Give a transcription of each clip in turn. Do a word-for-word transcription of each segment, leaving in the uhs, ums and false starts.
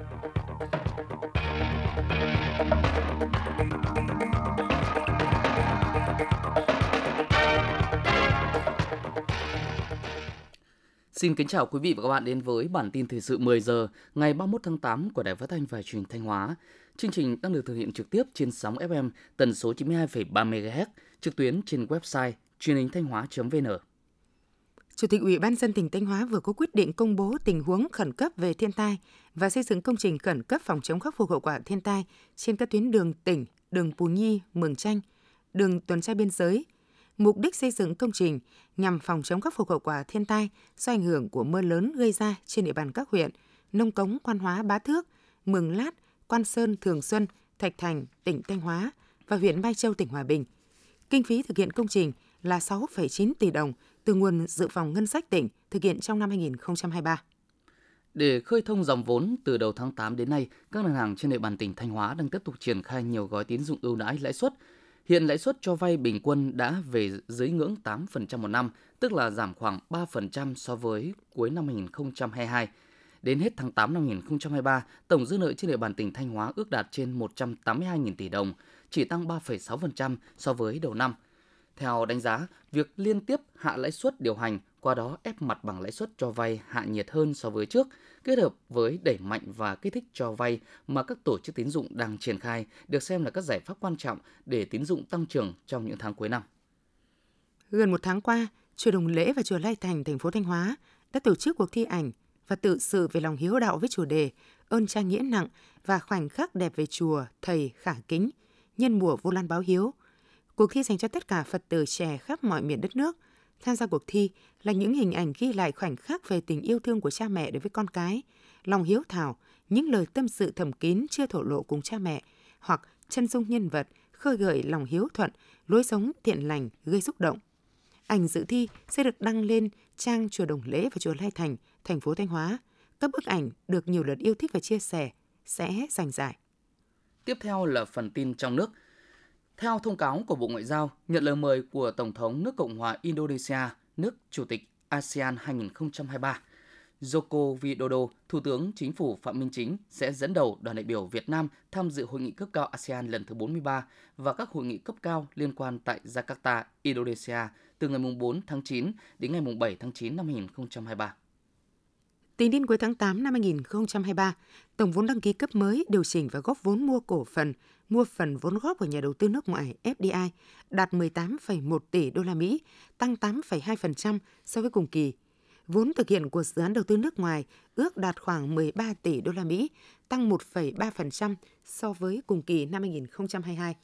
Xin kính chào quý vị và các bạn đến với bản tin thời sự mười giờ ngày ba mươi mốt tháng tám của Đài Phát thanh và Truyền hình Thanh Hóa. Chương trình đang được thực hiện trực tiếp trên sóng ép em tần số chín mươi hai phẩy ba mê ga héc, trực tuyến trên website truyền hình thanh hóa.vn. Chủ tịch Ủy ban nhân dân tỉnh Thanh Hóa vừa có quyết định công bố tình huống khẩn cấp về thiên tai và xây dựng công trình khẩn cấp phòng chống khắc phục hậu quả thiên tai trên các tuyến đường tỉnh, đường Pù Nhi, Mường Chanh, đường tuần tra biên giới. Mục đích xây dựng công trình nhằm phòng chống khắc phục hậu quả thiên tai do ảnh hưởng của mưa lớn gây ra trên địa bàn các huyện Nông Cống, Quan Hóa, Bá Thước, Mường Lát, Quan Sơn, Thường Xuân, Thạch Thành, tỉnh Thanh Hóa và huyện Mai Châu, tỉnh Hòa Bình. Kinh phí thực hiện công trình là sáu phẩy chín tỷ đồng từ nguồn dự phòng ngân sách tỉnh thực hiện trong năm hai không hai ba. Để khơi thông dòng vốn, từ đầu tháng tám đến nay, các ngân hàng trên địa bàn tỉnh Thanh Hóa đang tiếp tục triển khai nhiều gói tín dụng ưu đãi lãi suất. Hiện lãi suất cho vay bình quân đã về dưới ngưỡng tám phần trăm một năm, tức là giảm khoảng ba phần trăm so với cuối năm hai nghìn không trăm hai mươi hai. Đến hết tháng tám năm hai nghìn không trăm hai mươi ba, tổng dư nợ trên địa bàn tỉnh Thanh Hóa ước đạt trên một trăm tám mươi hai nghìn tỷ đồng, chỉ tăng ba phẩy sáu phần trăm so với đầu năm. Theo đánh giá, việc liên tiếp hạ lãi suất điều hành, qua đó ép mặt bằng lãi suất cho vay hạ nhiệt hơn so với trước, kết hợp với đẩy mạnh và kích thích cho vay mà các tổ chức tín dụng đang triển khai, được xem là các giải pháp quan trọng để tín dụng tăng trưởng trong những tháng cuối năm. Gần một tháng qua, Chùa Đống Lễ và Chùa Lai Thành, thành phố Thanh Hóa đã tổ chức cuộc thi ảnh và tự sự về lòng hiếu đạo với chủ đề Ơn Cha Nghĩa Nặng và khoảnh khắc đẹp về chùa, thầy khả kính, nhân mùa Vu Lan báo hiếu. Cuộc thi dành cho tất cả Phật tử trẻ khắp mọi miền đất nước. Tham gia cuộc thi là những hình ảnh ghi lại khoảnh khắc về tình yêu thương của cha mẹ đối với con cái, lòng hiếu thảo, những lời tâm sự thầm kín chưa thổ lộ cùng cha mẹ, hoặc chân dung nhân vật khơi gợi lòng hiếu thuận, lối sống thiện lành gây xúc động. Ảnh dự thi sẽ được đăng lên trang Chùa Đống Lễ và Chùa Lai Thành, thành phố Thanh Hóa. Các bức ảnh được nhiều lượt yêu thích và chia sẻ sẽ giành giải. Tiếp theo là phần tin trong nước. Theo thông cáo của Bộ Ngoại giao, nhận lời mời của Tổng thống nước Cộng hòa Indonesia, nước Chủ tịch a sê an hai nghìn không trăm hai mươi ba, Joko Widodo, Thủ tướng Chính phủ Phạm Minh Chính sẽ dẫn đầu đoàn đại biểu Việt Nam tham dự hội nghị cấp cao a sê an lần thứ bốn mươi ba và các hội nghị cấp cao liên quan tại Jakarta, Indonesia từ ngày bốn tháng chín đến ngày bảy tháng chín năm hai nghìn không trăm hai mươi ba. Tính đến cuối tháng tám năm hai nghìn không trăm hai mươi ba, tổng vốn đăng ký cấp mới, điều chỉnh và góp vốn mua cổ phần, mua phần vốn góp của nhà đầu tư nước ngoài ép đê i đạt mười tám phẩy một tỷ đô la Mỹ, tăng tám phẩy hai phần trăm so với cùng kỳ. Vốn thực hiện của dự án đầu tư nước ngoài ước đạt khoảng mười ba tỷ đô la Mỹ, tăng một phẩy ba phần trăm so với cùng kỳ năm hai nghìn không trăm hai mươi hai.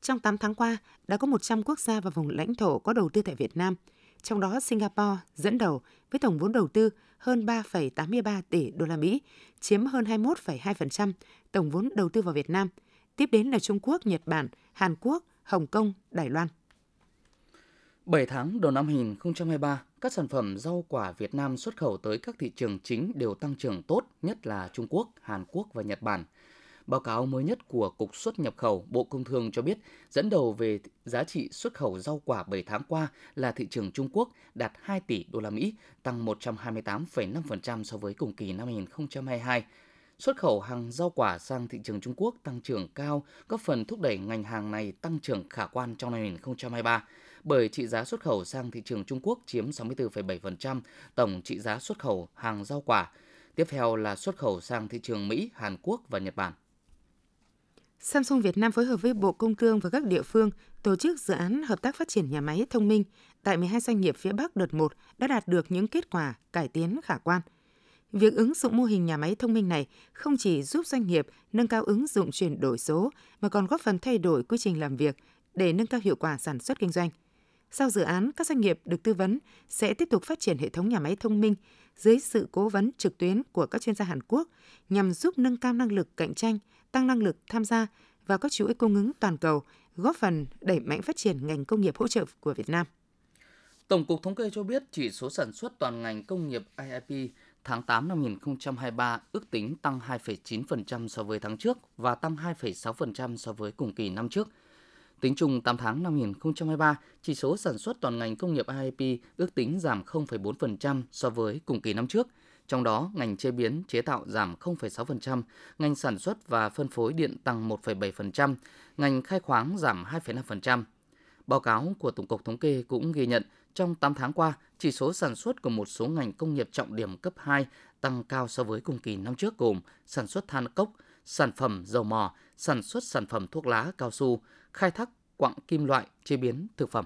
Trong tám tháng qua, đã có một trăm quốc gia và vùng lãnh thổ có đầu tư tại Việt Nam. Trong đó, Singapore dẫn đầu với tổng vốn đầu tư hơn ba phẩy tám mươi ba tỷ đô la Mỹ, chiếm hơn hai mươi mốt phẩy hai phần trăm tổng vốn đầu tư vào Việt Nam. Tiếp đến là Trung Quốc, Nhật Bản, Hàn Quốc, Hồng Kông, Đài Loan. bảy tháng đầu năm hai nghìn không trăm hai mươi ba, các sản phẩm rau quả Việt Nam xuất khẩu tới các thị trường chính đều tăng trưởng tốt, nhất là Trung Quốc, Hàn Quốc và Nhật Bản. Báo cáo mới nhất của Cục Xuất nhập khẩu Bộ Công Thương cho biết, dẫn đầu về giá trị xuất khẩu rau quả bảy tháng qua là thị trường Trung Quốc đạt hai tỷ đô la Mỹ, tăng một trăm hai mươi tám phẩy năm phần trăm so với cùng kỳ năm hai nghìn không trăm hai mươi hai. Xuất khẩu hàng rau quả sang thị trường Trung Quốc tăng trưởng cao, góp phần thúc đẩy ngành hàng này tăng trưởng khả quan trong năm hai nghìn không trăm hai mươi ba, bởi trị giá xuất khẩu sang thị trường Trung Quốc chiếm sáu mươi tư phẩy bảy phần trăm tổng trị giá xuất khẩu hàng rau quả. Tiếp theo là xuất khẩu sang thị trường Mỹ, Hàn Quốc và Nhật Bản. Samsung Việt Nam phối hợp với Bộ Công Thương và các địa phương tổ chức dự án hợp tác phát triển nhà máy thông minh tại mười hai doanh nghiệp phía Bắc đợt một đã đạt được những kết quả cải tiến khả quan. Việc ứng dụng mô hình nhà máy thông minh này không chỉ giúp doanh nghiệp nâng cao ứng dụng chuyển đổi số mà còn góp phần thay đổi quy trình làm việc để nâng cao hiệu quả sản xuất kinh doanh. Sau dự án, các doanh nghiệp được tư vấn sẽ tiếp tục phát triển hệ thống nhà máy thông minh dưới sự cố vấn trực tuyến của các chuyên gia Hàn Quốc nhằm giúp nâng cao năng lực cạnh tranh, tăng năng lực tham gia vào các chuỗi cung ứng toàn cầu, góp phần đẩy mạnh phát triển ngành công nghiệp hỗ trợ của Việt Nam. Tổng cục Thống kê cho biết chỉ số sản xuất toàn ngành công nghiệp i i pê tháng tám năm hai nghìn không trăm hai mươi ba ước tính tăng hai phẩy chín phần trăm so với tháng trước và tăng hai phẩy sáu phần trăm so với cùng kỳ năm trước. Tính chung tám tháng năm hai nghìn không trăm hai mươi ba, chỉ số sản xuất toàn ngành công nghiệp i i pê ước tính giảm không phẩy bốn phần trăm so với cùng kỳ năm trước. Trong đó, ngành chế biến, chế tạo giảm không phẩy sáu phần trăm, ngành sản xuất và phân phối điện tăng một phẩy bảy phần trăm, ngành khai khoáng giảm hai phẩy năm phần trăm. Báo cáo của Tổng cục Thống kê cũng ghi nhận, trong tám tháng qua, chỉ số sản xuất của một số ngành công nghiệp trọng điểm cấp hai tăng cao so với cùng kỳ năm trước gồm sản xuất than cốc, sản phẩm dầu mỏ, sản xuất sản phẩm thuốc lá cao su, khai thác quặng kim loại, chế biến thực phẩm.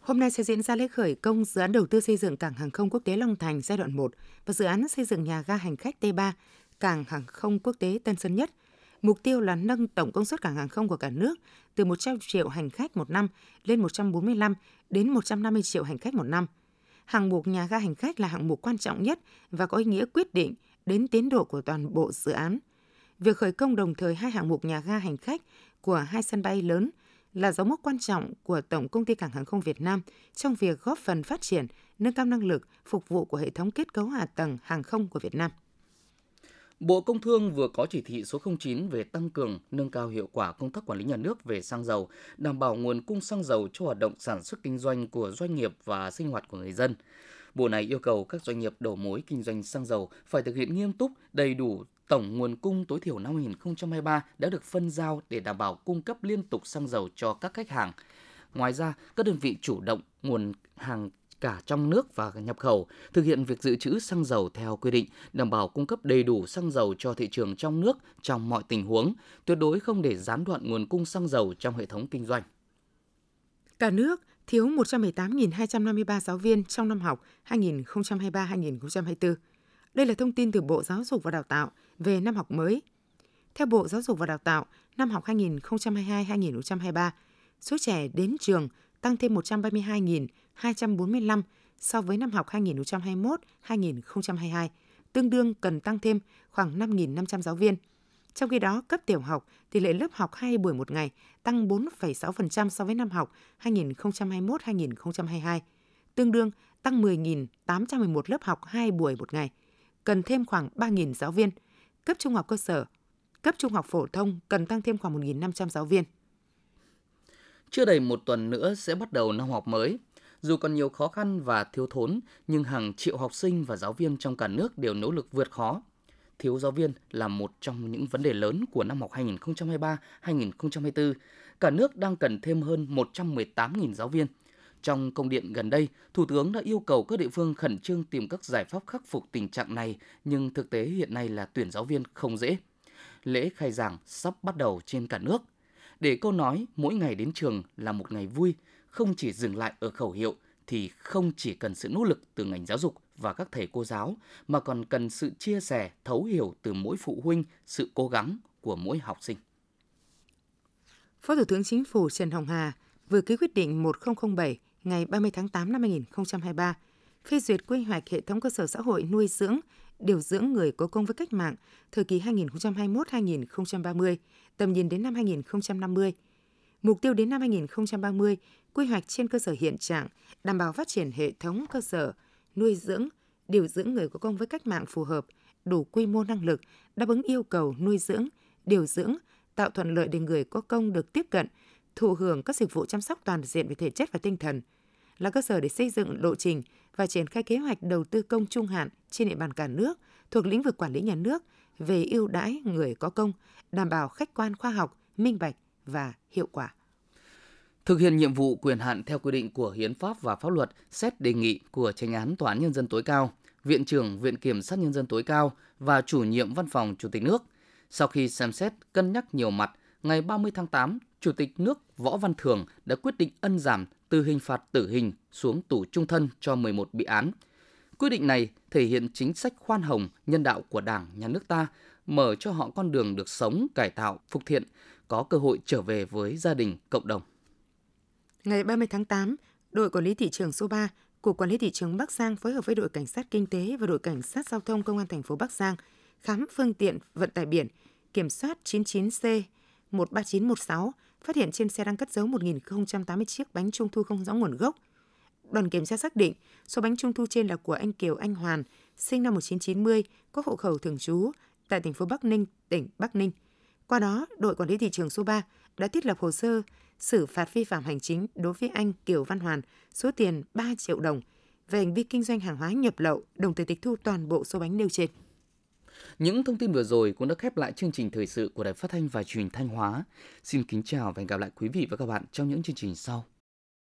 Hôm nay sẽ diễn ra lễ khởi công dự án đầu tư xây dựng cảng hàng không quốc tế Long Thành giai đoạn một và dự án xây dựng nhà ga hành khách T ba, cảng hàng không quốc tế Tân Sơn Nhất. Mục tiêu là nâng tổng công suất cảng hàng không của cả nước từ một trăm triệu hành khách một năm lên một trăm bốn mươi lăm đến một trăm năm mươi triệu hành khách một năm. Hạng mục nhà ga hành khách là hạng mục quan trọng nhất và có ý nghĩa quyết định đến tiến độ của toàn bộ dự án. Việc khởi công đồng thời hai hạng mục nhà ga hành khách của hai sân bay lớn là dấu mốc quan trọng của Tổng Công ty Cảng Hàng không Việt Nam trong việc góp phần phát triển, nâng cao năng lực, phục vụ của hệ thống kết cấu hạ tầng hàng không của Việt Nam. Bộ Công Thương vừa có chỉ thị số không chín về tăng cường, nâng cao hiệu quả công tác quản lý nhà nước về xăng dầu, đảm bảo nguồn cung xăng dầu cho hoạt động sản xuất kinh doanh của doanh nghiệp và sinh hoạt của người dân. Bộ này yêu cầu các doanh nghiệp đầu mối kinh doanh xăng dầu phải thực hiện nghiêm túc, đầy đủ tổng nguồn cung tối thiểu năm hai không hai ba đã được phân giao để đảm bảo cung cấp liên tục xăng dầu cho các khách hàng. Ngoài ra, các đơn vị chủ động nguồn hàng cả trong nước và nhập khẩu, thực hiện việc dự trữ xăng dầu theo quy định, đảm bảo cung cấp đầy đủ xăng dầu cho thị trường trong nước trong mọi tình huống, tuyệt đối không để gián đoạn nguồn cung xăng dầu trong hệ thống kinh doanh. Cả nước thiếu một trăm mười tám nghìn hai trăm năm mươi ba giáo viên trong năm học hai nghìn không trăm hai mươi ba hai nghìn không trăm hai mươi tư. Đây là thông tin từ Bộ Giáo dục và Đào tạo về năm học mới. Theo Bộ Giáo dục và Đào tạo, năm học hai nghìn không trăm hai mươi hai hai nghìn không trăm hai mươi ba, số trẻ đến trường tăng thêm một trăm ba mươi hai nghìn hai trăm bốn mươi lăm so với năm học hai nghìn không trăm hai mươi mốt hai nghìn không trăm hai mươi hai, tương đương cần tăng thêm khoảng năm nghìn năm trăm giáo viên. Trong khi đó, cấp tiểu học, tỷ lệ lớp học hai buổi một ngày tăng bốn phẩy sáu phần trăm so với năm học hai nghìn không trăm hai mươi mốt hai nghìn không trăm hai mươi hai, tương đương tăng mười nghìn tám trăm mười một lớp học hai buổi một ngày, cần thêm khoảng ba nghìn giáo viên. Cấp trung học cơ sở, cấp trung học phổ thông cần tăng thêm khoảng một nghìn năm trăm giáo viên. Chưa đầy một tuần nữa sẽ bắt đầu năm học mới. Dù còn nhiều khó khăn và thiếu thốn, nhưng hàng triệu học sinh và giáo viên trong cả nước đều nỗ lực vượt khó. Thiếu giáo viên là một trong những vấn đề lớn của năm học hai nghìn không trăm hai mươi ba hai nghìn không trăm hai mươi tư. Cả nước đang cần thêm hơn một trăm mười tám nghìn giáo viên. Trong công điện gần đây, Thủ tướng đã yêu cầu các địa phương khẩn trương tìm các giải pháp khắc phục tình trạng này, nhưng thực tế hiện nay là tuyển giáo viên không dễ. Lễ khai giảng sắp bắt đầu trên cả nước. Để câu nói mỗi ngày đến trường là một ngày vui, không chỉ dừng lại ở khẩu hiệu, thì không chỉ cần sự nỗ lực từ ngành giáo dục và các thầy cô giáo, mà còn cần sự chia sẻ, thấu hiểu từ mỗi phụ huynh, sự cố gắng của mỗi học sinh. Phó Thủ tướng Chính phủ Trần Hồng Hà vừa ký quyết định một nghìn không trăm lẻ bảy ngày ba mươi tháng tám năm hai nghìn không trăm hai mươi ba, phê duyệt quy hoạch hệ thống cơ sở xã hội nuôi dưỡng, điều dưỡng người có công với cách mạng thời kỳ hai nghìn không trăm hai mươi mốt đến hai nghìn không trăm ba mươi, tầm nhìn đến năm hai nghìn không trăm năm mươi. Mục tiêu đến năm hai nghìn không trăm ba mươi, quy hoạch trên cơ sở hiện trạng, đảm bảo phát triển hệ thống cơ sở nuôi dưỡng, điều dưỡng người có công với cách mạng phù hợp, đủ quy mô năng lực, đáp ứng yêu cầu nuôi dưỡng, điều dưỡng, tạo thuận lợi để người có công được tiếp cận, thụ hưởng các dịch vụ chăm sóc toàn diện về thể chất và tinh thần, là cơ sở để xây dựng lộ trình và triển khai kế hoạch đầu tư công trung hạn trên địa bàn cả nước thuộc lĩnh vực quản lý nhà nước về ưu đãi người có công, đảm bảo khách quan, khoa học, minh bạch và hiệu quả. Thực hiện nhiệm vụ quyền hạn theo quy định của Hiến pháp và pháp luật, xét đề nghị của Chánh án Tòa án Nhân dân tối cao, Viện trưởng Viện Kiểm sát Nhân dân tối cao và Chủ nhiệm Văn phòng Chủ tịch nước. Sau khi xem xét, cân nhắc nhiều mặt, ngày ba mươi tháng tám, Chủ tịch nước Võ Văn Thưởng đã quyết định ân giảm từ hình phạt tử hình xuống tù chung thân cho mười một bị án. Quyết định này thể hiện chính sách khoan hồng, nhân đạo của Đảng, Nhà nước ta, mở cho họ con đường được sống, cải tạo, phục thiện, có cơ hội trở về với gia đình, cộng đồng. Ngày ba mươi tháng tám, đội quản lý thị trường số ba, Cục Quản lý thị trường Bắc Giang phối hợp với đội cảnh sát kinh tế và đội cảnh sát giao thông Công an thành phố Bắc Giang khám phương tiện vận tải biển kiểm soát chín mươi chín C một ba chín một sáu, phát hiện trên xe đang cất giấu một nghìn không trăm tám mươi chiếc bánh trung thu không rõ nguồn gốc. Đoàn kiểm tra xác định số bánh trung thu trên là của anh Kiều Anh Hoàn, sinh năm một nghìn chín trăm chín mươi, có hộ khẩu thường trú tại thành phố Bắc Ninh, tỉnh Bắc Ninh. Qua đó, đội quản lý thị trường số ba đã thiết lập hồ sơ xử phạt vi phạm hành chính đối với anh Kiều Văn Hoàn số tiền ba triệu đồng về hành vi kinh doanh hàng hóa nhập lậu, đồng thời tịch thu toàn bộ số bánh nêu trên. Những thông tin vừa rồi cũng đã khép lại chương trình thời sự của Đài Phát thanh và Truyền hình Thanh Hóa. Xin kính chào và hẹn gặp lại quý vị và các bạn trong những chương trình sau.